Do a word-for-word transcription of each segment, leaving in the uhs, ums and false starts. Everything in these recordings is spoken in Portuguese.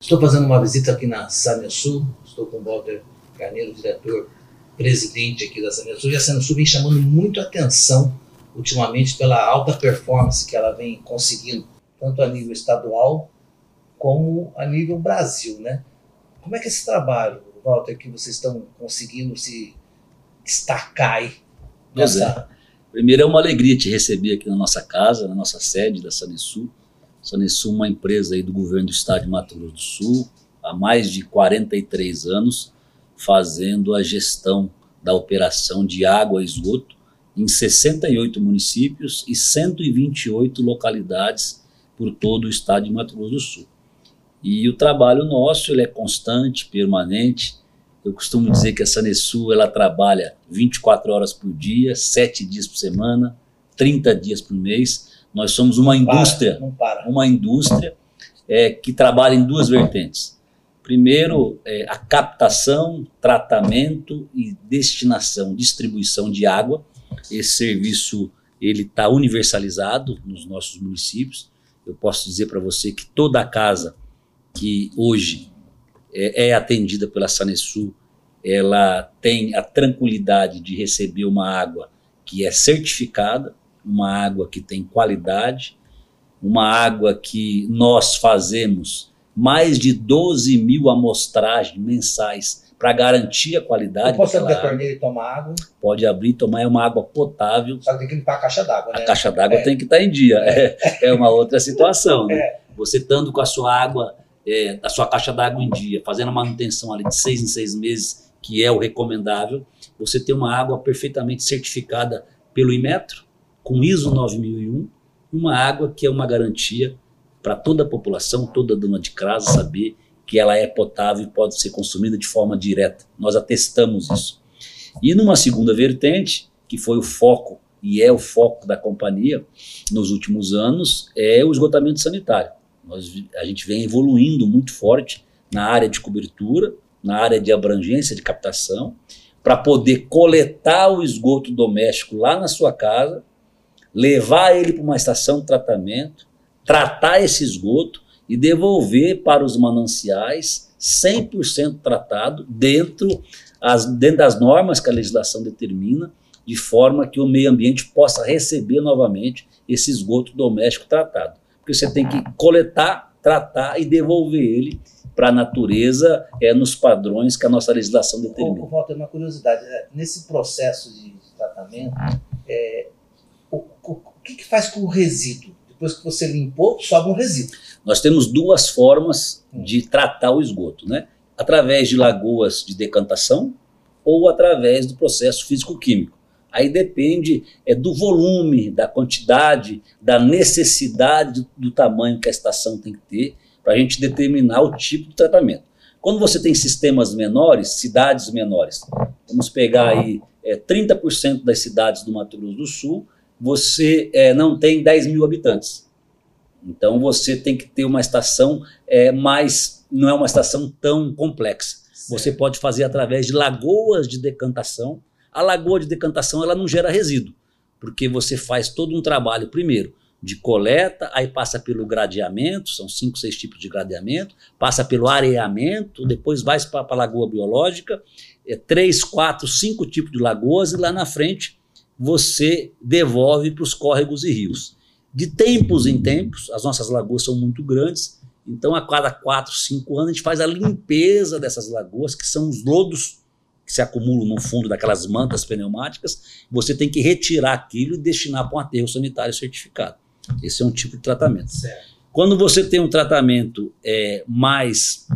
Estou fazendo uma visita aqui na Sanesul, estou com o Walter Carneiro, diretor-presidente aqui da Sanesul, e a Sanesul vem chamando muito atenção ultimamente pela alta performance que ela vem conseguindo, tanto a nível estadual como a nível Brasil, né? Como é que é esse trabalho, Walter, que vocês estão conseguindo se destacar aí? Nessa... É. Primeiro, é uma alegria te receber aqui na nossa casa, na nossa sede da Sanesul. Sanesul é uma empresa aí do governo do estado de Mato Grosso do Sul, há mais de quarenta e três anos, fazendo a gestão da operação de água e esgoto em sessenta e oito municípios e cento e vinte e oito localidades por todo o estado de Mato Grosso do Sul. E o trabalho nosso ele é constante, permanente. Eu costumo dizer que a Sanesul ela trabalha vinte e quatro horas por dia, sete dias por semana, trinta dias por mês. Nós somos uma indústria, não para, não para. uma indústria é, que trabalha em duas vertentes. Primeiro, é, a captação, tratamento e destinação, distribuição de água. Esse serviço ele está universalizado nos nossos municípios. Eu posso dizer para você que toda casa que hoje é, é atendida pela Sanesul, ela tem a tranquilidade de receber uma água que é certificada, uma água que tem qualidade, uma água que nós fazemos mais de doze mil amostragens mensais para garantir a qualidade. Pode abrir a torneira e tomar água? Pode abrir e tomar, é uma água potável. Só que tem que limpar a caixa d'água, né? A caixa d'água é. tem que estar em dia, é, é uma outra situação, né? É. Você estando com a sua água, é, a sua caixa d'água em dia, fazendo a manutenção ali de seis em seis meses, que é o recomendável, você tem uma água perfeitamente certificada pelo Inmetro, com I S O nove mil e um, uma água que é uma garantia para toda a população, toda dona de casa saber que ela é potável e pode ser consumida de forma direta. Nós atestamos isso. E numa segunda vertente, que foi o foco e é o foco da companhia nos últimos anos, é o esgotamento sanitário. Nós, a gente vem evoluindo muito forte na área de cobertura, na área de abrangência de captação, para poder coletar o esgoto doméstico lá na sua casa, levar ele para uma estação de tratamento, tratar esse esgoto e devolver para os mananciais cem por cento tratado dentro, as, dentro das normas que a legislação determina, de forma que o meio ambiente possa receber novamente esse esgoto doméstico tratado. Porque você tem que coletar, tratar e devolver ele para a natureza, é, nos padrões que a nossa legislação determina. Walter, uma curiosidade, nesse processo de tratamento, é, O, o, o que, que faz com o resíduo? Depois que você limpou, sobe um resíduo. Nós temos duas formas de tratar o esgoto, né? Através de lagoas de decantação ou através do processo físico-químico. Aí depende é, do volume, da quantidade, da necessidade, do, do tamanho que a estação tem que ter para a gente determinar o tipo de tratamento. Quando você tem sistemas menores, cidades menores, vamos pegar aí é, trinta por cento das cidades do Mato Grosso do Sul, você é, não tem dez mil habitantes. Então você tem que ter uma estação é, mais, não é uma estação tão complexa. Sim. Você pode fazer através de lagoas de decantação. A lagoa de decantação ela não gera resíduo, porque você faz todo um trabalho, primeiro, de coleta, aí passa pelo gradeamento, são cinco, seis tipos de gradeamento, passa pelo areamento, depois vai para a lagoa biológica, é, três, quatro, cinco tipos de lagoas, e lá na frente você devolve para os córregos e rios. De tempos em tempos, as nossas lagoas são muito grandes, então a cada quatro, cinco anos a gente faz a limpeza dessas lagoas, que são os lodos que se acumulam no fundo daquelas mantas pneumáticas, você tem que retirar aquilo e destinar para um aterro sanitário certificado. Esse é um tipo de tratamento. Certo. Quando você tem um tratamento é, mais,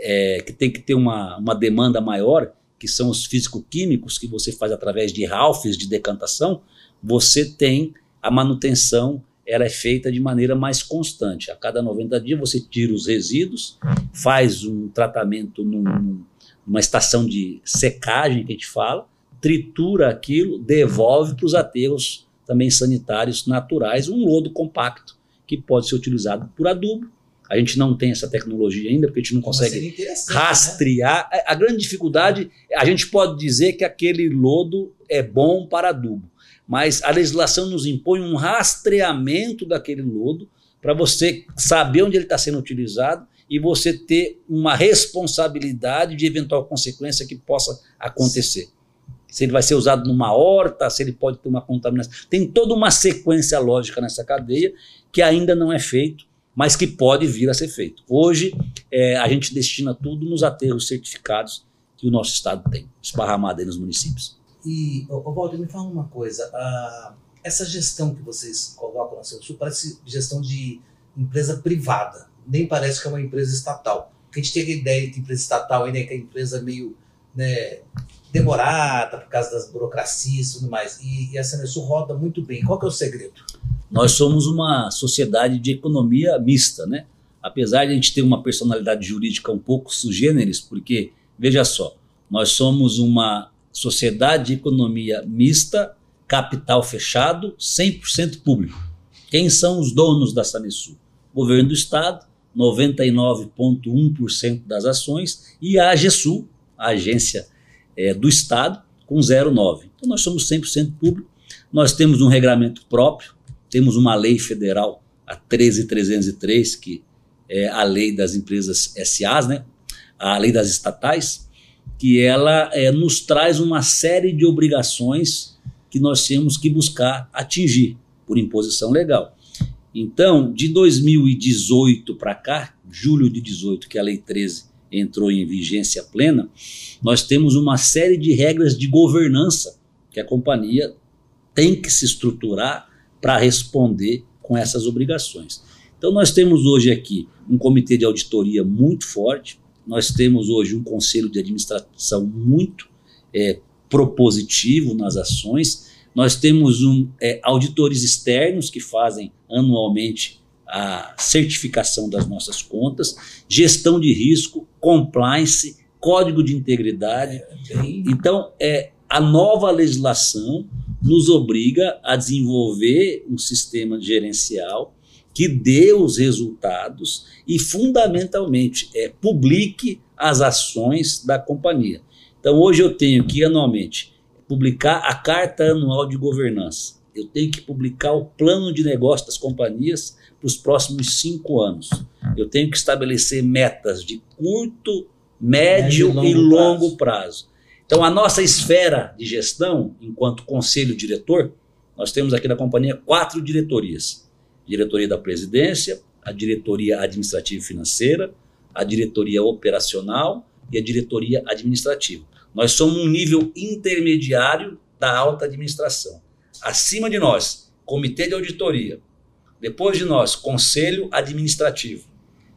é, que tem que ter uma, uma demanda maior, que são os físico-químicos, que você faz através de ralfes de decantação, você tem a manutenção, ela é feita de maneira mais constante. A cada noventa dias você tira os resíduos, faz um tratamento num, numa estação de secagem, que a gente fala, tritura aquilo, devolve para os aterros também sanitários naturais, um lodo compacto, que pode ser utilizado por adubo. A gente não tem essa tecnologia ainda, porque a gente não consegue rastrear. Né? A grande dificuldade, a gente pode dizer que aquele lodo é bom para adubo, mas a legislação nos impõe um rastreamento daquele lodo para você saber onde ele está sendo utilizado e você ter uma responsabilidade de eventual consequência que possa acontecer. Se ele vai ser usado numa horta, se ele pode ter uma contaminação. Tem toda uma sequência lógica nessa cadeia que ainda não é feito, mas que pode vir a ser feito. Hoje, é, a gente destina tudo nos aterros certificados que o nosso estado tem, esparramado aí nos municípios. E, ô, Walter, me fala uma coisa. Ah, essa gestão que vocês colocam na Sanesul parece gestão de empresa privada. Nem parece que é uma empresa estatal. Porque a gente tem a ideia de empresa estatal ainda, né, que é empresa meio, né, demorada por causa das burocracias e tudo mais. E, e a Sanesul roda muito bem. Qual que é o segredo? Nós somos uma sociedade de economia mista, né? Apesar de a gente ter uma personalidade jurídica um pouco sui generis, porque, veja só, nós somos uma sociedade de economia mista, capital fechado, cem por cento público. Quem são os donos da Sanesul? Governo do Estado, noventa e nove vírgula um por cento das ações, e a AGESUL, a agência é, do Estado, com zero vírgula nove por cento. Então nós somos cem por cento público, nós temos um regramento próprio, temos uma lei federal, a treze mil trezentos e três, que é a lei das empresas S As, né? A lei das estatais, que ela é, nos traz uma série de obrigações que nós temos que buscar atingir por imposição legal. Então, de dois mil e dezoito para cá, julho de dezoito, que a Lei treze entrou em vigência plena, nós temos uma série de regras de governança que a companhia tem que se estruturar para responder com essas obrigações. Então, nós temos hoje aqui um comitê de auditoria muito forte, nós temos hoje um conselho de administração muito é, propositivo nas ações. Nós temos um, é, auditores externos que fazem anualmente a certificação das nossas contas, gestão de risco, compliance, código de integridade. É, bem... Então, é, a nova legislação nos obriga a desenvolver um sistema gerencial que dê os resultados e, fundamentalmente, é, publique as ações da companhia. Então, hoje eu tenho que, anualmente, publicar a Carta Anual de Governança. Eu tenho que publicar o plano de negócio das companhias para os próximos cinco anos. Eu tenho que estabelecer metas de curto, médio, médio e longo, longo prazo. prazo. Então, a nossa esfera de gestão, enquanto conselho diretor, nós temos aqui na companhia quatro diretorias. Diretoria da Presidência, a Diretoria Administrativa e Financeira, a Diretoria Operacional e a Diretoria Administrativa. Nós somos um nível intermediário da alta administração. Acima de nós, comitê de auditoria. Depois de nós, conselho administrativo.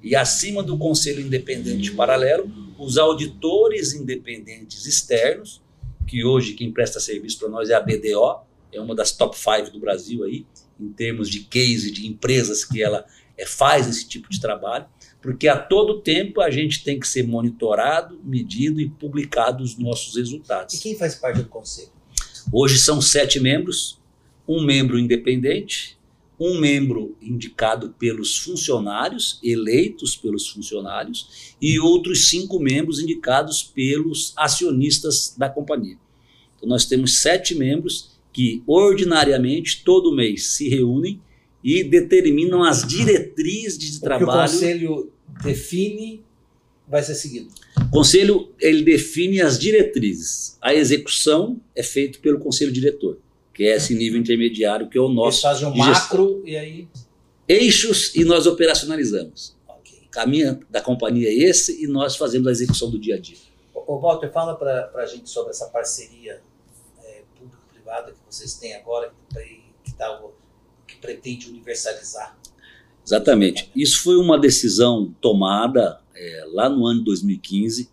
E acima do conselho independente paralelo, os auditores independentes externos, que hoje quem presta serviço para nós é a B D O, é uma das top five do Brasil aí, em termos de case, de empresas que ela é, faz esse tipo de trabalho. Porque a todo tempo a gente tem que ser monitorado, medido e publicado os nossos resultados. E quem faz parte do conselho? Hoje são sete membros, um membro independente, um membro indicado pelos funcionários, eleitos pelos funcionários, e outros cinco membros indicados pelos acionistas da companhia. Então nós temos sete membros que ordinariamente, todo mês, se reúnem e determinam as diretrizes de trabalho. O que o conselho define vai ser seguido. O conselho ele define as diretrizes. A execução é feita pelo conselho diretor, que é esse nível intermediário que é o nosso. Eles fazem o macro e aí... Eixos e nós operacionalizamos. Okay. O caminho da companhia é esse e nós fazemos a execução do dia a dia. Ô Walter, fala para a gente sobre essa parceria é, público-privada que vocês têm agora, que está... que pretende universalizar. Exatamente. Isso foi uma decisão tomada é, lá no ano de dois mil e quinze,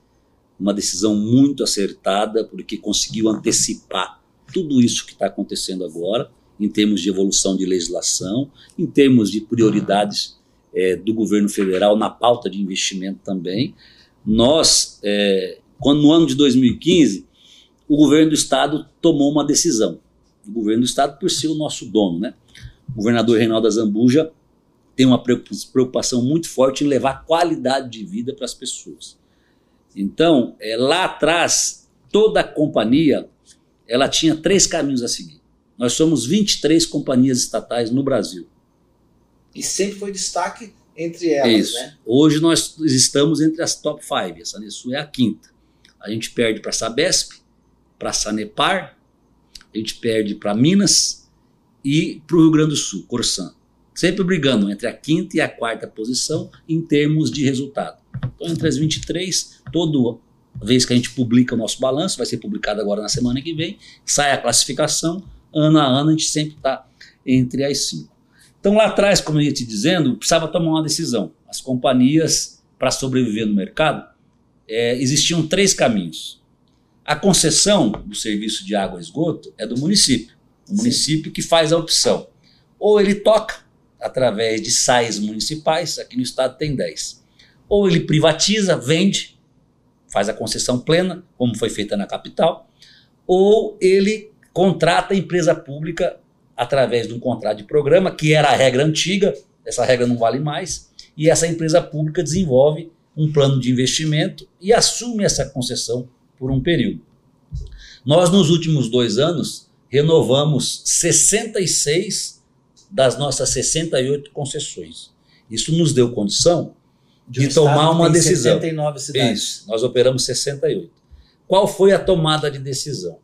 uma decisão muito acertada, porque conseguiu antecipar tudo isso que está acontecendo agora, em termos de evolução de legislação, em termos de prioridades é, do governo federal na pauta de investimento também. Nós, é, quando, no ano de dois mil e quinze, o governo do estado tomou uma decisão. O governo do estado, por ser o nosso dono, né? O governador Reinaldo Azambuja tem uma preocupação muito forte em levar qualidade de vida para as pessoas. Então, é, lá atrás, toda a companhia ela tinha três caminhos a seguir. Nós somos vinte e três companhias estatais no Brasil. E sempre foi destaque entre elas, isso, né? Hoje nós estamos entre as top cinco, a Sanesul é a quinta. A gente perde para a Sabesp, para a Sanepar, a gente perde para Minas e para o Rio Grande do Sul, Corsan. Sempre brigando entre a quinta e a quarta posição em termos de resultado. Então, entre as vinte e três, toda vez que a gente publica o nosso balanço, vai ser publicado agora na semana que vem, sai a classificação, ano a ano a gente sempre está entre as cinco. Então, lá atrás, como eu ia te dizendo, precisava tomar uma decisão. As companhias, para sobreviver no mercado, é, existiam três caminhos. A concessão do serviço de água e esgoto é do município. O município que faz a opção. Ou ele toca através de sais municipais, aqui no estado tem dez. Ou ele privatiza, vende, faz a concessão plena, como foi feita na capital, ou ele contrata a empresa pública através de um contrato de programa, que era a regra antiga, essa regra não vale mais, e essa empresa pública desenvolve um plano de investimento e assume essa concessão por um período. Nós, nos últimos dois anos, renovamos sessenta e seis das nossas sessenta e oito concessões. Isso nos deu condição de, de um tomar uma decisão. setenta e nove cidades. Isso, nós operamos sessenta e oito. Qual foi a tomada de decisão?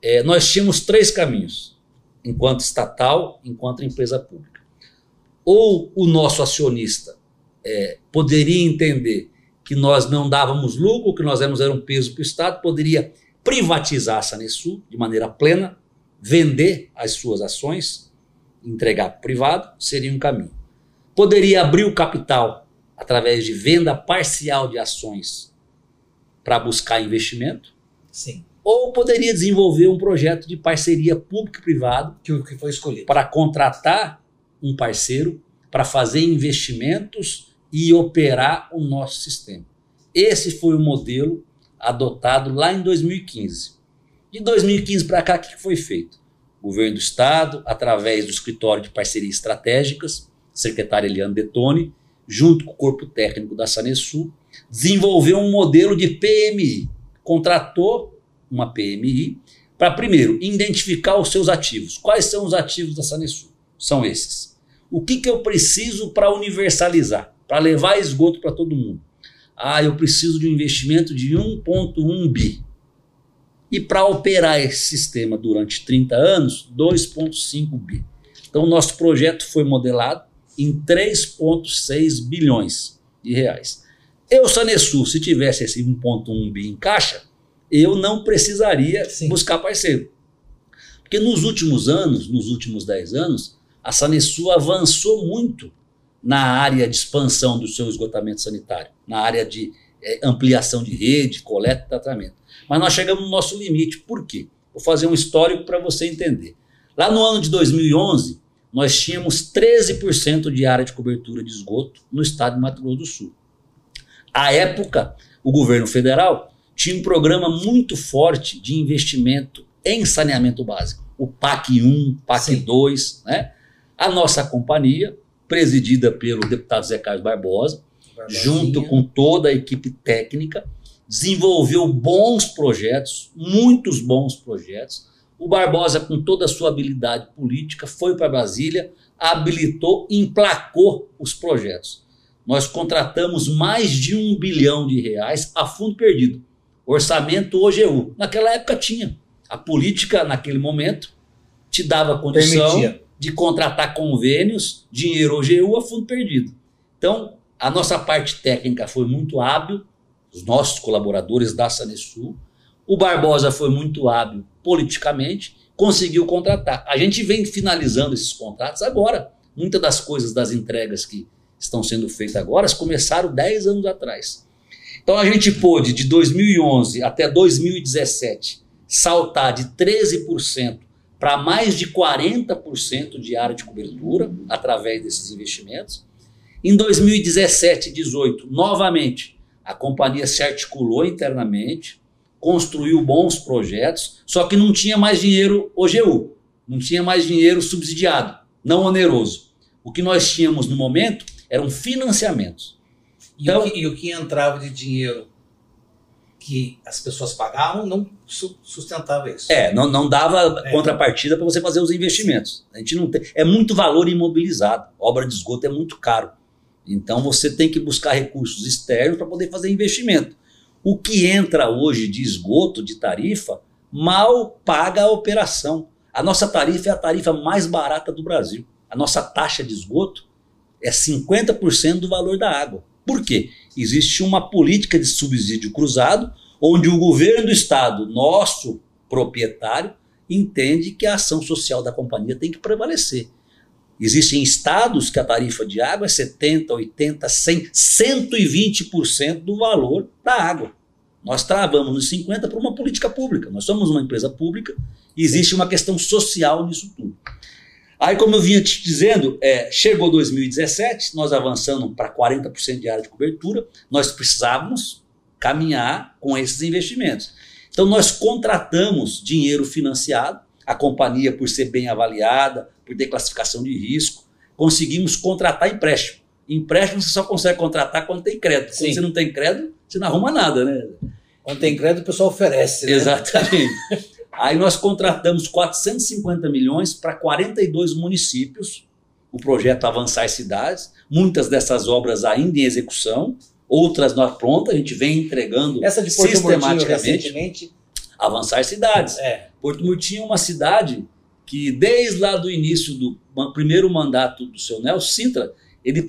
É, nós tínhamos três caminhos, enquanto estatal, enquanto empresa pública. Ou o nosso acionista é, poderia entender que nós não dávamos lucro, que nós éramos era um peso para o Estado, poderia privatizar a Sanesul de maneira plena, vender as suas ações, entregar para o privado, seria um caminho. Poderia abrir o capital através de venda parcial de ações para buscar investimento. Sim. Ou poderia desenvolver um projeto de parceria público-privado que foi escolhido para contratar um parceiro para fazer investimentos e operar o nosso sistema. Esse foi o modelo adotado lá em dois mil e quinze. De dois mil e quinze para cá, o que foi feito? Governo do Estado, através do Escritório de Parcerias Estratégicas, secretário Eliano Detoni, junto com o corpo técnico da Sanesul, desenvolveu um modelo de P M I. Contratou uma P M I para, primeiro, identificar os seus ativos. Quais são os ativos da Sanesul? São esses. O que, que eu preciso para universalizar, para levar esgoto para todo mundo? Ah, eu preciso de um investimento de um ponto um bi. E para operar esse sistema durante trinta anos, dois ponto cinco bi. Então, nosso projeto foi modelado em três ponto seis bilhões de reais. Eu, Sanesul, se tivesse esse um ponto um bi em caixa, eu não precisaria, sim, buscar parceiro. Porque nos últimos anos, nos últimos dez anos, a Sanesul avançou muito na área de expansão do seu esgotamento sanitário, na área de é, ampliação de rede, coleta e tratamento. Mas nós chegamos no nosso limite. Por quê? Vou fazer um histórico para você entender. Lá no ano de dois mil e onze, nós tínhamos treze por cento de área de cobertura de esgoto no estado de Mato Grosso do Sul. À época, o governo federal tinha um programa muito forte de investimento em saneamento básico. O PAC um, PAC dois, né? A nossa companhia, presidida pelo deputado Zé Carlos Barbosa, Barbosinho, junto com toda a equipe técnica, desenvolveu bons projetos, muitos bons projetos. O Barbosa, com toda a sua habilidade política, foi para Brasília, habilitou, emplacou os projetos. Nós contratamos mais de um bilhão de reais a fundo perdido. Orçamento O G U. Naquela época tinha. A política, naquele momento, te dava condição, permitia, de contratar convênios, dinheiro O G U a fundo perdido. Então, a nossa parte técnica foi muito hábil, os nossos colaboradores da Sanesul. O Barbosa foi muito hábil politicamente, conseguiu contratar. A gente vem finalizando esses contratos agora. Muitas das coisas das entregas que estão sendo feitas agora começaram dez anos atrás. Então a gente pôde, de dois mil e onze até dois mil e dezessete, saltar de treze por cento para mais de quarenta por cento de área de cobertura através desses investimentos. Em dois mil e dezessete e dois mil e dezoito, novamente, a companhia se articulou internamente, construiu bons projetos, só que não tinha mais dinheiro O G U, não tinha mais dinheiro subsidiado, não oneroso. O que nós tínhamos no momento eram financiamentos. Então, e, o que, e o que entrava de dinheiro que as pessoas pagavam não su sustentava isso. É, não, não dava é. contrapartida para você fazer os investimentos. A gente não tem, é muito valor imobilizado, obra de esgoto é muito caro. Então você tem que buscar recursos externos para poder fazer investimento. O que entra hoje de esgoto, de tarifa, mal paga a operação. A nossa tarifa é a tarifa mais barata do Brasil. A nossa taxa de esgoto é cinquenta por cento do valor da água. Por quê? Existe uma política de subsídio cruzado, onde o governo do estado, nosso proprietário, entende que a ação social da companhia tem que prevalecer. Existem estados que a tarifa de água é setenta por cento, oitenta por cento, cem por cento, cento e vinte por cento do valor da água. Nós travamos nos cinquenta por cento para uma política pública. Nós somos uma empresa pública e existe uma questão social nisso tudo. Aí, como eu vinha te dizendo, é, chegou dois mil e dezessete, nós avançamos para quarenta por cento de área de cobertura, nós precisávamos caminhar com esses investimentos. Então, nós contratamos dinheiro financiado, a companhia, por ser bem avaliada, por ter classificação de risco, conseguimos contratar empréstimo. Empréstimo você só consegue contratar quando tem crédito. Sim. Quando você não tem crédito, você não arruma nada, né? Quando tem crédito, o pessoal oferece, né? Exatamente. Aí nós contratamos quatrocentos e cinquenta milhões para quarenta e dois municípios, o projeto Avançar as Cidades, muitas dessas obras ainda em execução, outras não prontas, a gente vem entregando essa de Porto sistematicamente. Avançar as Cidades. É. Porto Murtinho é uma cidade que desde lá do início do primeiro mandato do seu Nelson Sintra, ele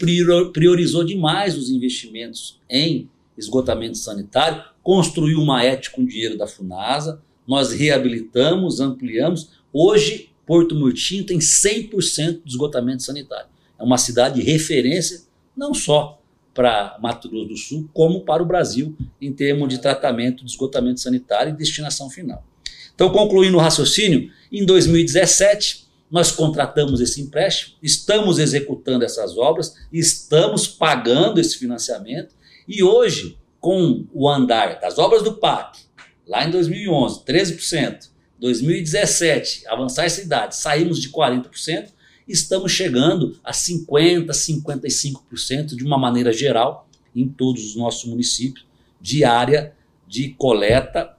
priorizou demais os investimentos em esgotamento sanitário, construiu uma E T com dinheiro da FUNASA, nós reabilitamos, ampliamos. Hoje, Porto Murtinho tem cem por cento de esgotamento sanitário. É uma cidade de referência, não só para Mato Grosso do Sul, como para o Brasil, em termos de tratamento de esgotamento sanitário e destinação final. Então, concluindo o raciocínio, em dois mil e dezessete, nós contratamos esse empréstimo, estamos executando essas obras, estamos pagando esse financiamento, e hoje, com o andar das obras do P A C, lá em dois mil e onze, treze por cento, dois mil e dezessete, Avançar as Cidades, saímos de quarenta por cento, estamos chegando a cinquenta por cento, cinquenta e cinco por cento de uma maneira geral em todos os nossos municípios de área de coleta,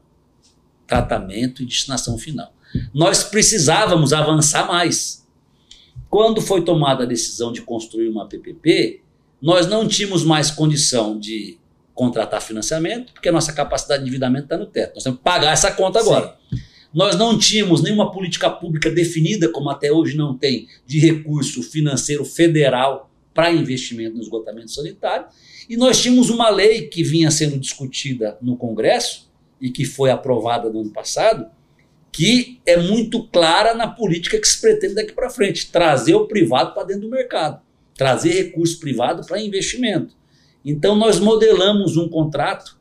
tratamento e destinação final. Nós precisávamos avançar mais. Quando foi tomada a decisão de construir uma P P P, nós não tínhamos mais condição de contratar financiamento, porque a nossa capacidade de endividamento está no teto. Nós temos que pagar essa conta agora. Sim. Nós não tínhamos nenhuma política pública definida, como até hoje não tem, de recurso financeiro federal para investimento no esgotamento sanitário. E nós tínhamos uma lei que vinha sendo discutida no Congresso e que foi aprovada no ano passado, que é muito clara na política que se pretende daqui para frente, trazer o privado para dentro do mercado, trazer recurso privado para investimento. Então nós modelamos um contrato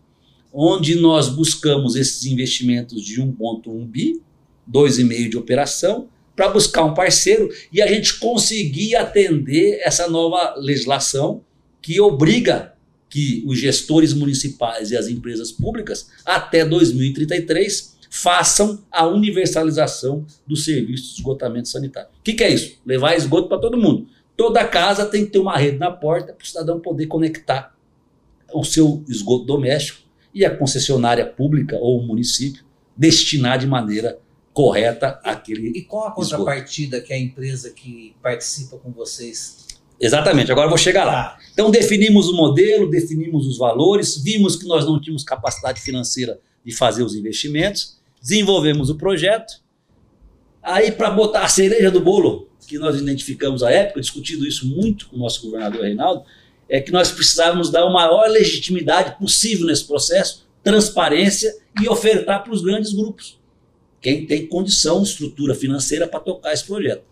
onde nós buscamos esses investimentos de um vírgula um bi, dois vírgula cinco de operação, para buscar um parceiro e a gente conseguir atender essa nova legislação que obriga que os gestores municipais e as empresas públicas, até dois mil e trinta e três, façam a universalização do serviço de esgotamento sanitário. O que que é isso? Levar esgoto para todo mundo. Toda casa tem que ter uma rede na porta para o cidadão poder conectar o seu esgoto doméstico e a concessionária pública ou o município destinar de maneira correta aquele esgoto. E qual a contrapartida que a empresa que participa com vocês? Exatamente, agora eu vou chegar lá. Então definimos o modelo, definimos os valores, vimos que nós não tínhamos capacidade financeira de fazer os investimentos, desenvolvemos o projeto. Aí, para botar a cereja do bolo, que nós identificamos à época, discutindo isso muito com o nosso governador Reinaldo, é que nós precisávamos dar a maior legitimidade possível nesse processo, transparência e ofertar para os grandes grupos, quem tem condição, estrutura financeira para tocar esse projeto.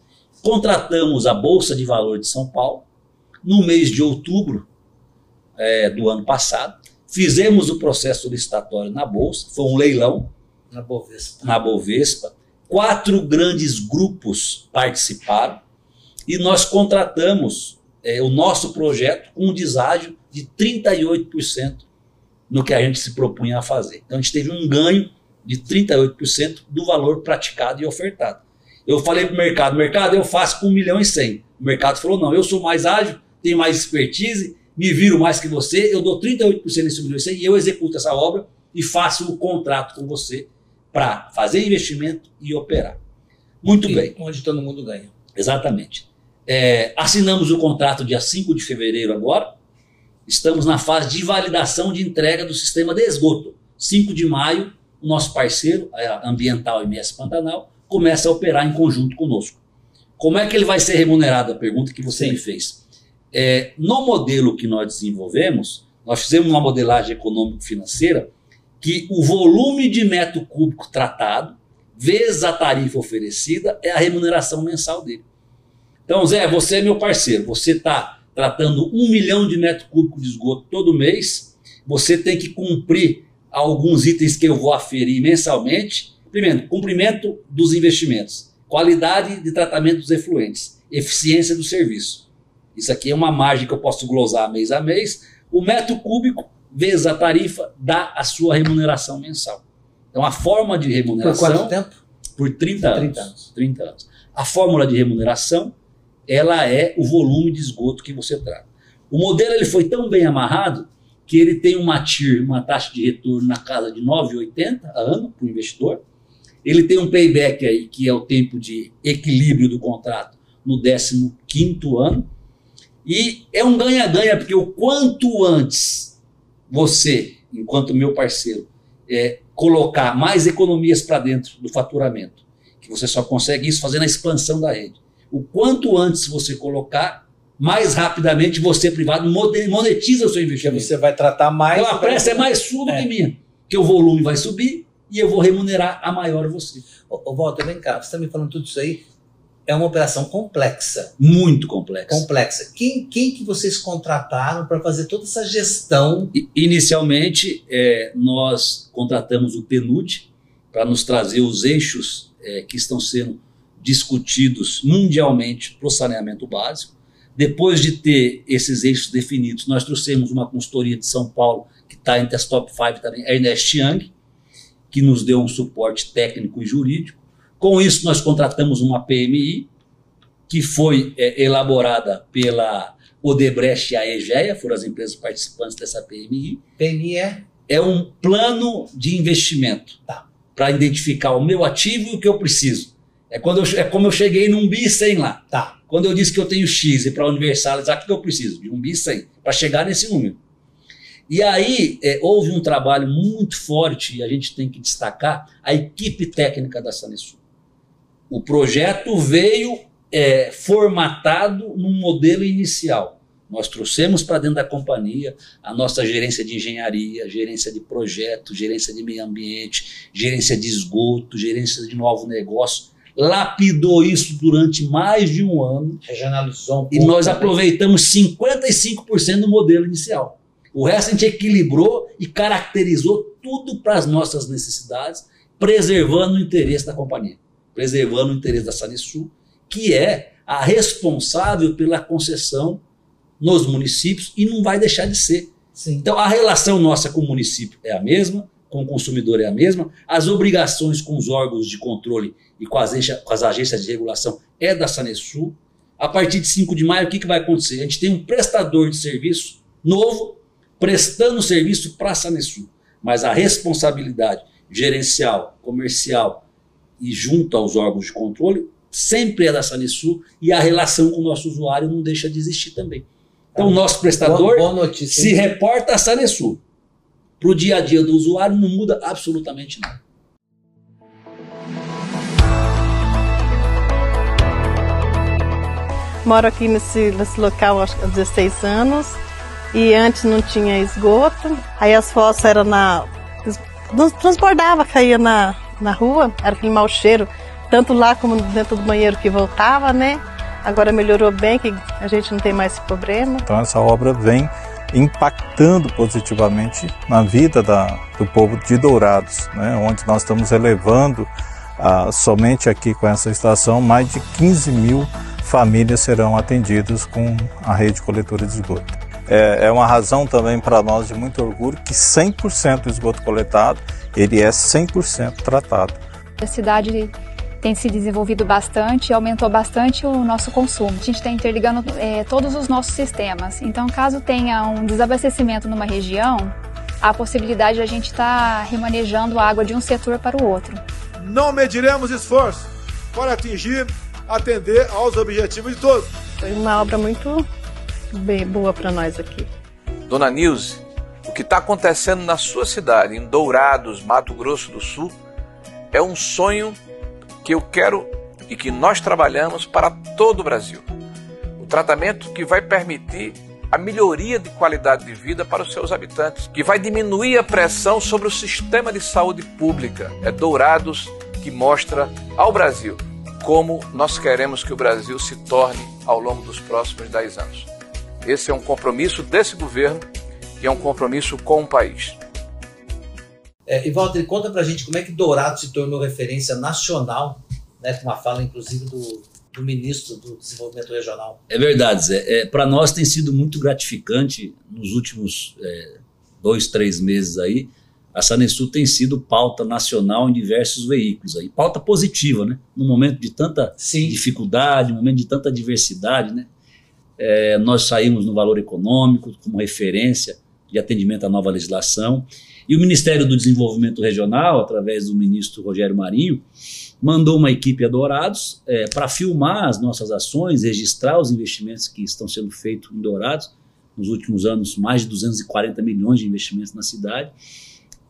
Contratamos a Bolsa de Valor de São Paulo no mês de outubro é, do ano passado, fizemos o processo licitatório na Bolsa, foi um leilão na Bovespa. Na Bovespa. Quatro grandes grupos participaram e nós contratamos É, o nosso projeto com um deságio de trinta e oito por cento no que a gente se propunha a fazer. Então a gente teve um ganho de trinta e oito por cento do valor praticado e ofertado. Eu falei para o mercado, mercado, eu faço com um milhão e cem. O mercado falou, não, eu sou mais ágil, tenho mais expertise, me viro mais que você, eu dou trinta e oito por cento nesse um milhão e cem e eu executo essa obra e faço o contrato com você para fazer investimento e operar. Muito e, bem. Onde todo mundo ganha. Exatamente. É, assinamos o contrato dia cinco de fevereiro agora. Estamos na fase de validação de entrega do sistema de esgoto. cinco de maio, o nosso parceiro, a Ambiental M S Pantanal, começa a operar em conjunto conosco. Como é que ele vai ser remunerado? A pergunta que você Sim. me fez. É, no modelo que nós desenvolvemos, nós fizemos uma modelagem econômico-financeira que o volume de metro cúbico tratado, vezes a tarifa oferecida, é a remuneração mensal dele. Então, Zé, você é meu parceiro, você está tratando um milhão de metro cúbico de esgoto todo mês, você tem que cumprir alguns itens que eu vou aferir mensalmente. Primeiro, cumprimento dos investimentos, qualidade de tratamento dos efluentes, eficiência do serviço. Isso aqui é uma margem que eu posso glosar mês a mês. O metro cúbico, vezes a tarifa, dá a sua remuneração mensal. Então, a forma de remuneração... Por quanto tempo? Por trinta anos. trinta anos. A fórmula de remuneração, ela é o volume de esgoto que você trata. O modelo ele foi tão bem amarrado que ele tem uma T I R, uma taxa de retorno na casa de nove vírgula oitenta a ano para o investidor. Ele tem um payback aí, que é o tempo de equilíbrio do contrato, no décimo quinto ano. E é um ganha-ganha, porque o quanto antes você, enquanto meu parceiro, é, colocar mais economias para dentro do faturamento, que você só consegue isso fazendo a expansão da rede. O quanto antes você colocar, mais rapidamente você, privado, monetiza o seu investimento. Você vai tratar mais... Então a pressa é mais sua do é. que minha, porque o volume vai subir e eu vou remunerar a maior você. Ô, ô Walter, vem cá, você está me falando tudo isso aí? É uma operação complexa. Muito complexa. Complexa. Quem, quem que vocês contrataram para fazer toda essa gestão? Inicialmente, é, nós contratamos o P N U D para nos trazer os eixos é, que estão sendo discutidos mundialmente para o saneamento básico. Depois de ter esses eixos definidos, nós trouxemos uma consultoria de São Paulo, que está entre as top cinco também, a Ernest Young, que nos deu um suporte técnico e jurídico. Com isso, nós contratamos uma P M I, que foi é, elaborada pela Odebrecht e a Egeia, foram as empresas participantes dessa P M I. P M I é? É um plano de investimento, tá, para identificar o meu ativo e o que eu preciso. É, quando eu, é como eu cheguei num B cem lá. Tá. Quando eu disse que eu tenho X e para universalizar, o que eu preciso? De um B cem, para chegar nesse número. E aí é, houve um trabalho muito forte, e a gente tem que destacar a equipe técnica da Sanesul. O projeto veio é, formatado num modelo inicial. Nós trouxemos para dentro da companhia a nossa gerência de engenharia, gerência de projeto, gerência de meio ambiente, gerência de esgoto, gerência de novo negócio. Lapidou isso durante mais de um ano. Regionalizou um pouco. E nós aproveitamos cinquenta e cinco por cento do modelo inicial. O resto a gente equilibrou e caracterizou tudo para as nossas necessidades, preservando o interesse da companhia. Preservando o interesse da Sanesul, que é a responsável pela concessão nos municípios e não vai deixar de ser. Sim. Então, a relação nossa com o município é a mesma, com o consumidor é a mesma, as obrigações com os órgãos de controle e com as, com as agências de regulação é da Sanesul. A partir de cinco de maio, o que, que vai acontecer? A gente tem um prestador de serviço novo prestando serviço para a Sanesul, mas a responsabilidade gerencial, comercial, e junto aos órgãos de controle, sempre é da Sanesul, e a relação com o nosso usuário não deixa de existir também. Então, o nosso prestador boa, boa notícia, se reporta à Sanesul. Para o dia a dia do usuário não muda absolutamente nada. Moro aqui nesse, nesse local há dezesseis anos, e antes não tinha esgoto, aí as fossas eram na... não transbordava, caía na... na rua, era aquele mau cheiro, tanto lá como dentro do banheiro que voltava, né? Agora melhorou bem, que a gente não tem mais esse problema. Então essa obra vem impactando positivamente na vida da, do povo de Dourados, né? Onde nós estamos elevando, ah, somente aqui com essa estação, mais de quinze mil famílias serão atendidas com a rede coletora de esgoto. É, é uma razão também para nós de muito orgulho que cem por cento do esgoto coletado ele é cem por cento tratado. A cidade tem se desenvolvido bastante, aumentou bastante o nosso consumo. A gente está interligando é, todos os nossos sistemas. Então, caso tenha um desabastecimento numa região, há a possibilidade de a gente estar tá remanejando a água de um setor para o outro. Não mediremos esforço para atingir, atender aos objetivos de todos. Foi uma obra muito bem boa para nós aqui. Dona Nilze, o que está acontecendo na sua cidade, em Dourados, Mato Grosso do Sul, é um sonho que eu quero e que nós trabalhamos para todo o Brasil. O tratamento que vai permitir a melhoria de qualidade de vida para os seus habitantes, que vai diminuir a pressão sobre o sistema de saúde pública. É Dourados que mostra ao Brasil como nós queremos que o Brasil se torne ao longo dos próximos dez anos. Esse é um compromisso desse governo e é um compromisso com o país. É, e Walter, conta pra gente como é que Dourados se tornou referência nacional, né, com uma fala inclusive do... do ministro do Desenvolvimento Regional. É verdade, Zé. É, para nós tem sido muito gratificante nos últimos é, dois, três meses aí. A Sanesul tem sido pauta nacional em diversos veículos aí. Pauta positiva, né? Num momento de tanta Sim. dificuldade, num momento de tanta adversidade, né? É, nós saímos no Valor Econômico como referência de atendimento à nova legislação. E o Ministério do Desenvolvimento Regional, através do ministro Rogério Marinho, mandou uma equipe a Dourados é, para filmar as nossas ações, registrar os investimentos que estão sendo feitos em Dourados. Nos últimos anos, mais de duzentos e quarenta milhões de investimentos na cidade.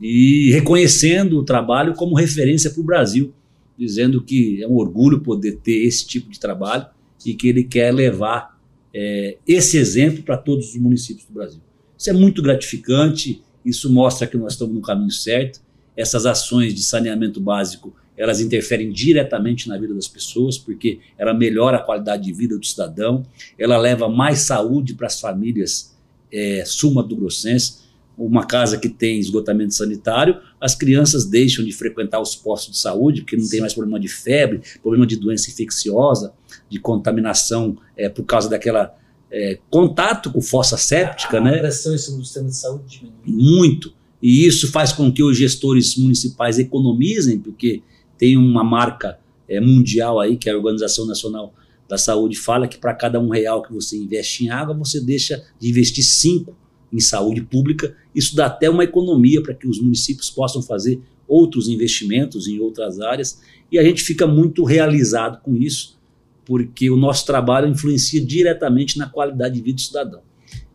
E reconhecendo o trabalho como referência para o Brasil, dizendo que é um orgulho poder ter esse tipo de trabalho e que ele quer levar é, esse exemplo para todos os municípios do Brasil. Isso é muito gratificante, isso mostra que nós estamos no caminho certo. Essas ações de saneamento básico, elas interferem diretamente na vida das pessoas, porque ela melhora a qualidade de vida do cidadão, ela leva mais saúde para as famílias é, sul-mato-grossenses. Uma casa que tem esgotamento sanitário, as crianças deixam de frequentar os postos de saúde, porque não tem mais problema de febre, problema de doença infecciosa, de contaminação é, por causa daquela é, contato com fossa séptica. A, a né? pressão em cima do sistema de saúde diminui. Muito. E isso faz com que os gestores municipais economizem, porque tem uma marca é, mundial aí, que a Organização Nacional da Saúde fala que para cada um real que você investe em água, você deixa de investir cinco em saúde pública. Isso dá até uma economia para que os municípios possam fazer outros investimentos em outras áreas. E a gente fica muito realizado com isso, porque o nosso trabalho influencia diretamente na qualidade de vida do cidadão.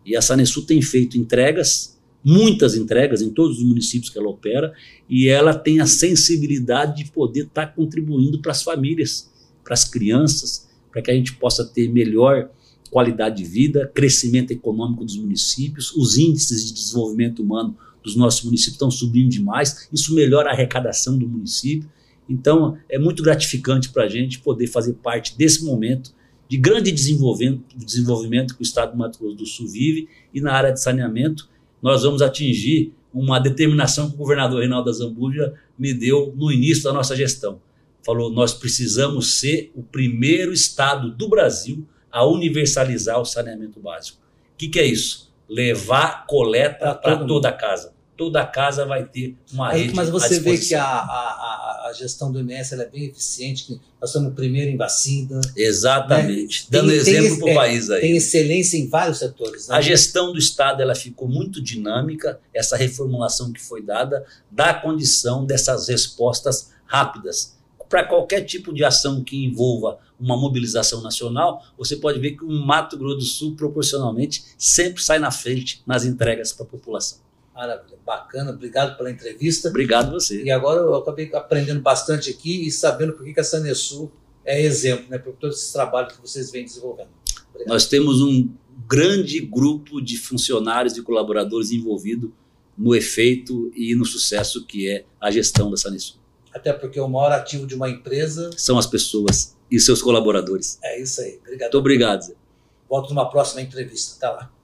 E a Sanesul tem feito entregas, muitas entregas em todos os municípios que ela opera, e ela tem a sensibilidade de poder estar tá contribuindo para as famílias, para as crianças, para que a gente possa ter melhor qualidade de vida, crescimento econômico dos municípios, os índices de desenvolvimento humano dos nossos municípios estão subindo demais, isso melhora a arrecadação do município. Então é muito gratificante para a gente poder fazer parte desse momento de grande desenvolvimento, desenvolvimento que o estado do Mato Grosso do Sul vive, e na área de saneamento nós vamos atingir uma determinação que o governador Reinaldo Azambuja me deu no início da nossa gestão. Falou, nós precisamos ser o primeiro estado do Brasil a universalizar o saneamento básico. O que, que é isso? Levar coleta para toda a casa. Toda a casa vai ter uma rede à disposição. Mas você vê que a, a, a gestão do I M S ela é bem eficiente, nós somos o primeiro em vacina. Exatamente, né? Dando tem, exemplo para o país aí. Tem excelência em vários setores. Né? A gestão do Estado ela ficou muito dinâmica, essa reformulação que foi dada dá condição dessas respostas rápidas. Para qualquer tipo de ação que envolva uma mobilização nacional, você pode ver que o Mato Grosso do Sul, proporcionalmente, sempre sai na frente nas entregas para a população. Maravilha, bacana, obrigado pela entrevista. Obrigado você. E agora eu acabei aprendendo bastante aqui e sabendo por que a Sanesul é exemplo, né, por todo esse trabalho que vocês vêm desenvolvendo. Obrigado. Nós temos um grande grupo de funcionários e colaboradores envolvidos no efeito e no sucesso que é a gestão da Sanesul. Até porque o maior ativo de uma empresa são as pessoas e seus colaboradores. É isso aí, obrigado. Muito obrigado, Zé. Volto numa próxima entrevista, até lá.